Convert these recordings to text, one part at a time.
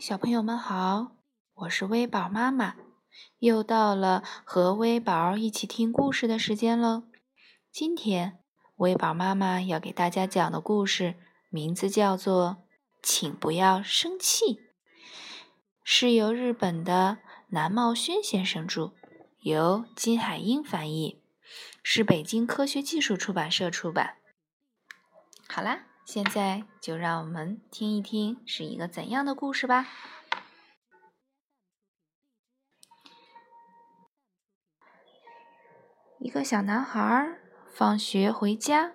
小朋友们好，我是微宝妈妈，又到了和微宝一起听故事的时间了。今天微宝妈妈要给大家讲的故事名字叫做《请不要生气》，是由日本的南茂勋先生著，由金海英翻译，是北京科学技术出版社出版。好啦，现在就让我们听一听是一个怎样的故事吧。一个小男孩放学回家，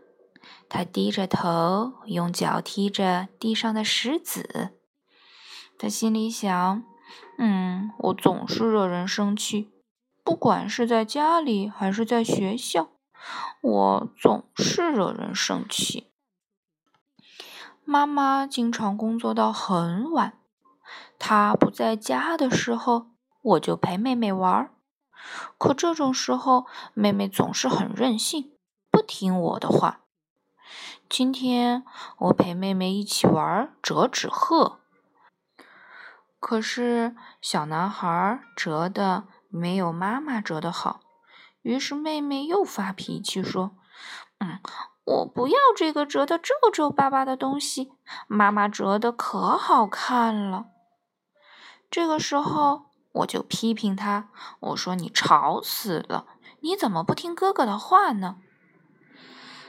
他低着头，用脚踢着地上的石子。他心里想，我总是惹人生气，不管是在家里还是在学校，我总是惹人生气。妈妈经常工作到很晚，她不在家的时候，我就陪妹妹玩。可这种时候，妹妹总是很任性，不听我的话。今天我陪妹妹一起玩折纸鹤，可是小男孩折的没有妈妈折的好，于是妹妹又发脾气说：“我不要这个折的皱皱巴巴的东西，妈妈折的可好看了。”这个时候我就批评他，我说：“你吵死了，你怎么不听哥哥的话呢？”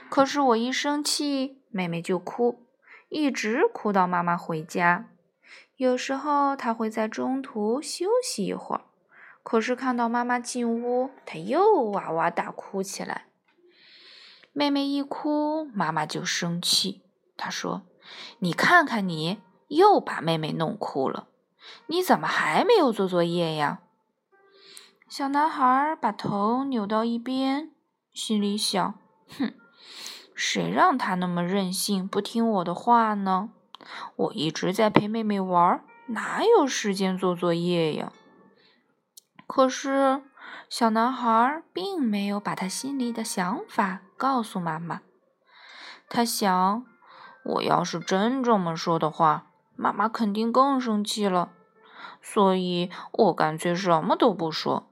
可是我一生气，妹妹就哭，一直哭到妈妈回家。有时候她会在中途休息一会儿，可是看到妈妈进屋，她又哇哇大哭起来。妹妹一哭，妈妈就生气，她说：“你看看你，又把妹妹弄哭了，你怎么还没有做作业呀？”小男孩把头扭到一边，心里想：“谁让他那么任性，不听我的话呢？我一直在陪妹妹玩，哪有时间做作业呀？”可是小男孩并没有把他心里的想法告诉妈妈。他想，我要是真这么说的话，妈妈肯定更生气了，所以我干脆什么都不说，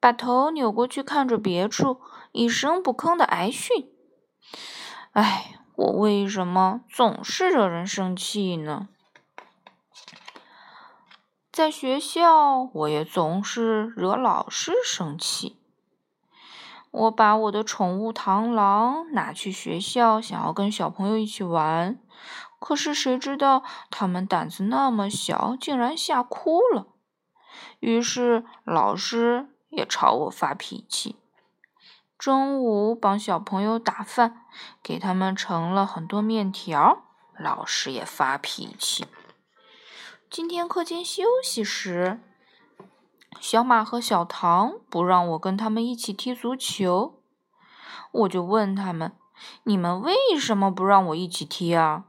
把头扭过去看着别处，一声不吭的挨训。我为什么总是惹人生气呢？在学校，我也总是惹老师生气。我把我的宠物螳螂拿去学校，想要跟小朋友一起玩，可是谁知道他们胆子那么小，竟然吓哭了。于是老师也朝我发脾气。中午帮小朋友打饭，给他们盛了很多面条，老师也发脾气。今天课间休息时，小马和小唐不让我跟他们一起踢足球，我就问他们：“你们为什么不让我一起踢啊？”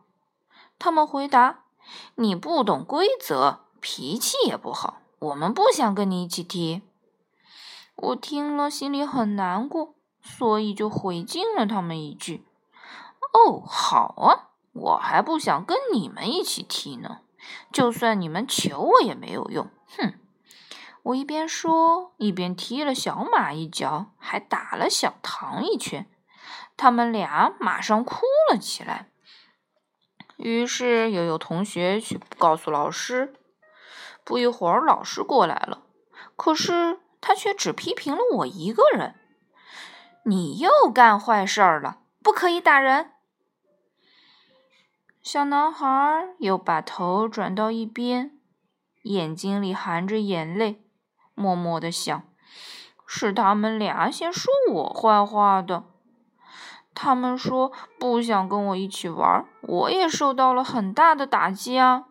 他们回答：“你不懂规则，脾气也不好，我们不想跟你一起踢。”我听了心里很难过，所以就回敬了他们一句：“哦，好啊，我还不想跟你们一起踢呢，就算你们求我也没有用。”我一边说，一边踢了小马一脚，还打了小唐一拳，他们俩马上哭了起来。于是又有同学去告诉老师，不一会儿老师过来了，可是他却只批评了我一个人：“你又干坏事了，不可以打人。”小男孩又把头转到一边，眼睛里含着眼泪，默默地想，是他们俩先说我坏话的。他们说不想跟我一起玩，我也受到了很大的打击啊。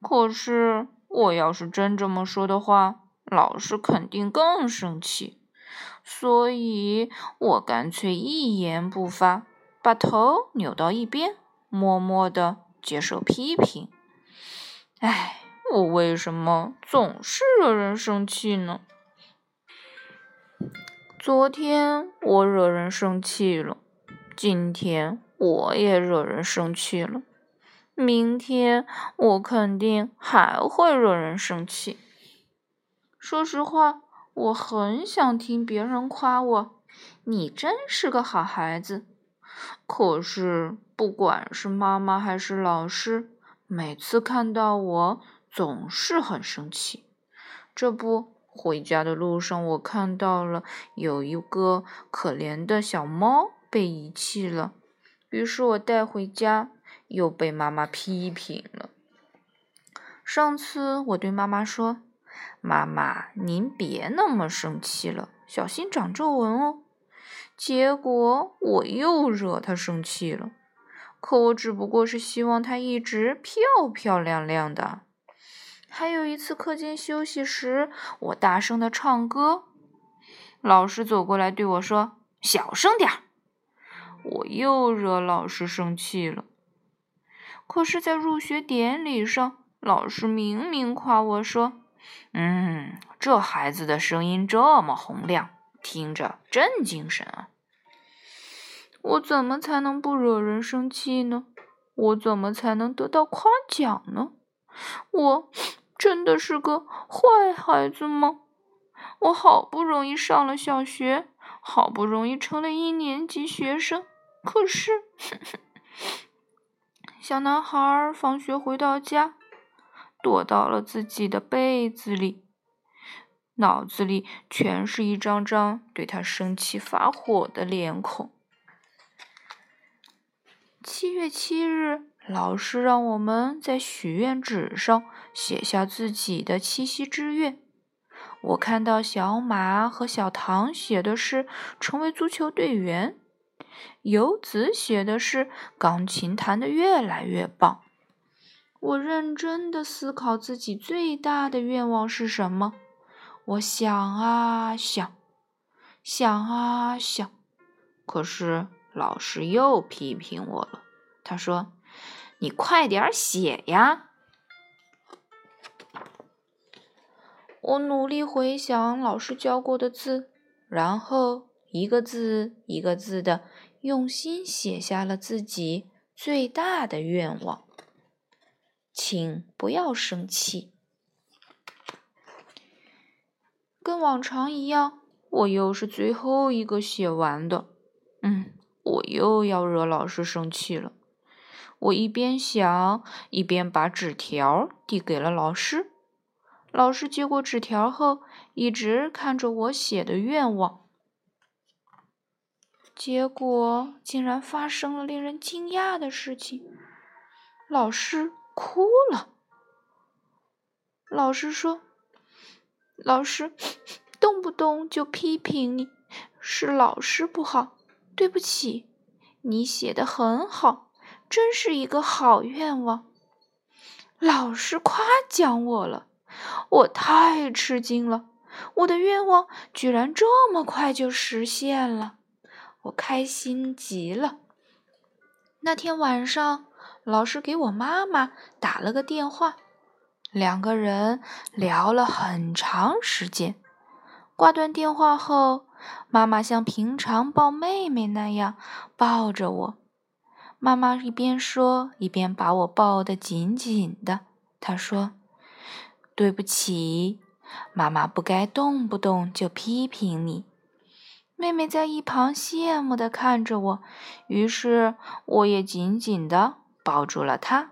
可是我要是真这么说的话，老师肯定更生气，所以我干脆一言不发，把头扭到一边，默默地接受批评。我为什么总是惹人生气呢？昨天我惹人生气了，今天我也惹人生气了，明天我肯定还会惹人生气。说实话，我很想听别人夸我，你真是个好孩子。可是不管是妈妈还是老师，每次看到我总是很生气。这不，回家的路上我看到了有一个可怜的小猫被遗弃了，于是我带回家，又被妈妈批评了。上次我对妈妈说，妈妈您别那么生气了，小心长皱纹哦。结果我又惹她生气了，可我只不过是希望她一直漂漂亮亮的。还有一次课间休息时，我大声的唱歌，老师走过来对我说，小声点儿。我又惹老师生气了。可是在入学典礼上，老师明明夸我说，这孩子的声音这么洪亮，听着真精神啊。我怎么才能不惹人生气呢？我怎么才能得到夸奖呢？我真的是个坏孩子吗？我好不容易上了小学，好不容易成了一年级学生，可是小男孩放学回到家，躲到了自己的被子里，脑子里全是一张张对他生气发火的脸孔。7月7日，老师让我们在许愿纸上写下自己的7夕之愿。我看到小马和小唐写的是成为足球队员，游子写的是钢琴弹得越来越棒。我认真地思考自己最大的愿望是什么。我想啊想，想啊想，可是老师又批评我了。他说，你快点写呀。我努力回想老师教过的字，然后一个字一个字的用心写下了自己最大的愿望。请不要生气。跟往常一样，我又是最后一个写完的。我又要惹老师生气了。我一边想，一边把纸条递给了老师。老师接过纸条后，一直看着我写的愿望。结果竟然发生了令人惊讶的事情，老师哭了。老师说，老师动不动就批评你，是老师不好，对不起，你写得很好，真是一个好愿望。老师夸奖我了，我太吃惊了，我的愿望居然这么快就实现了，我开心极了。那天晚上，老师给我妈妈打了个电话，2个人聊了很长时间。挂断电话后，妈妈像平常抱妹妹那样抱着我。妈妈一边说，一边把我抱得紧紧的。她说，对不起，妈妈不该动不动就批评你。妹妹在一旁羡慕地看着我，于是我也紧紧地抱住了她。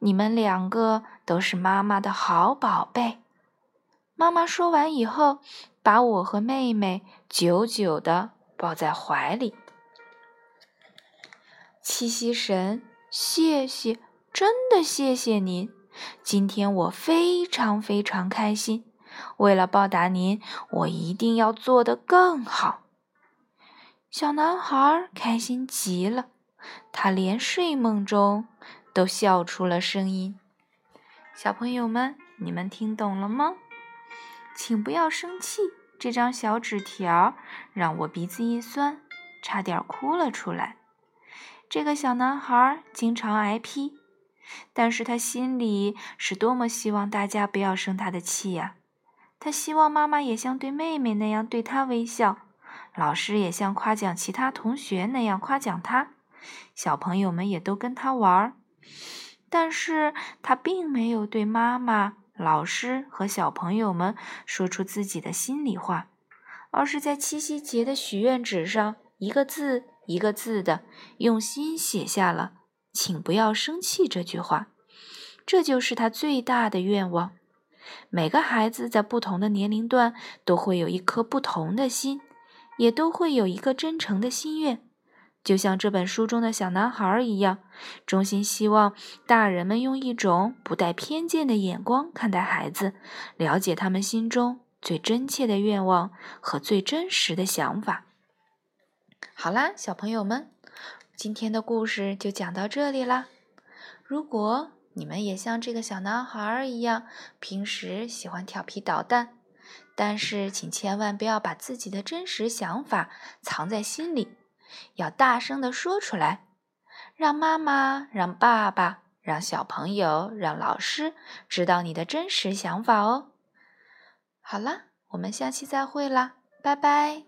你们2个都是妈妈的好宝贝。妈妈说完以后，把我和妹妹久久地抱在怀里。7夕神，谢谢，真的谢谢您。今天我非常非常开心，为了报答您，我一定要做得更好。小男孩开心极了，他连睡梦中都笑出了声音。小朋友们，你们听懂了吗？请不要生气，这张小纸条让我鼻子一酸，差点哭了出来。这个小男孩经常挨批，但是他心里是多么希望大家不要生他的气呀！他希望妈妈也像对妹妹那样对他微笑，老师也像夸奖其他同学那样夸奖他，小朋友们也都跟他玩。但是他并没有对妈妈、老师和小朋友们说出自己的心里话，而是在七夕节的许愿纸上一个字一个字的用心写下了“请不要生气”这句话。这就是他最大的愿望。每个孩子在不同的年龄段都会有一颗不同的心，也都会有一个真诚的心愿。就像这本书中的小男孩一样，衷心希望大人们用一种不带偏见的眼光看待孩子，了解他们心中最真切的愿望和最真实的想法。好啦，小朋友们，今天的故事就讲到这里啦。如果你们也像这个小男孩一样，平时喜欢调皮捣蛋，但是请千万不要把自己的真实想法藏在心里，要大声地说出来，让妈妈、让爸爸、让小朋友、让老师知道你的真实想法哦。好了，我们下期再会啦，拜拜。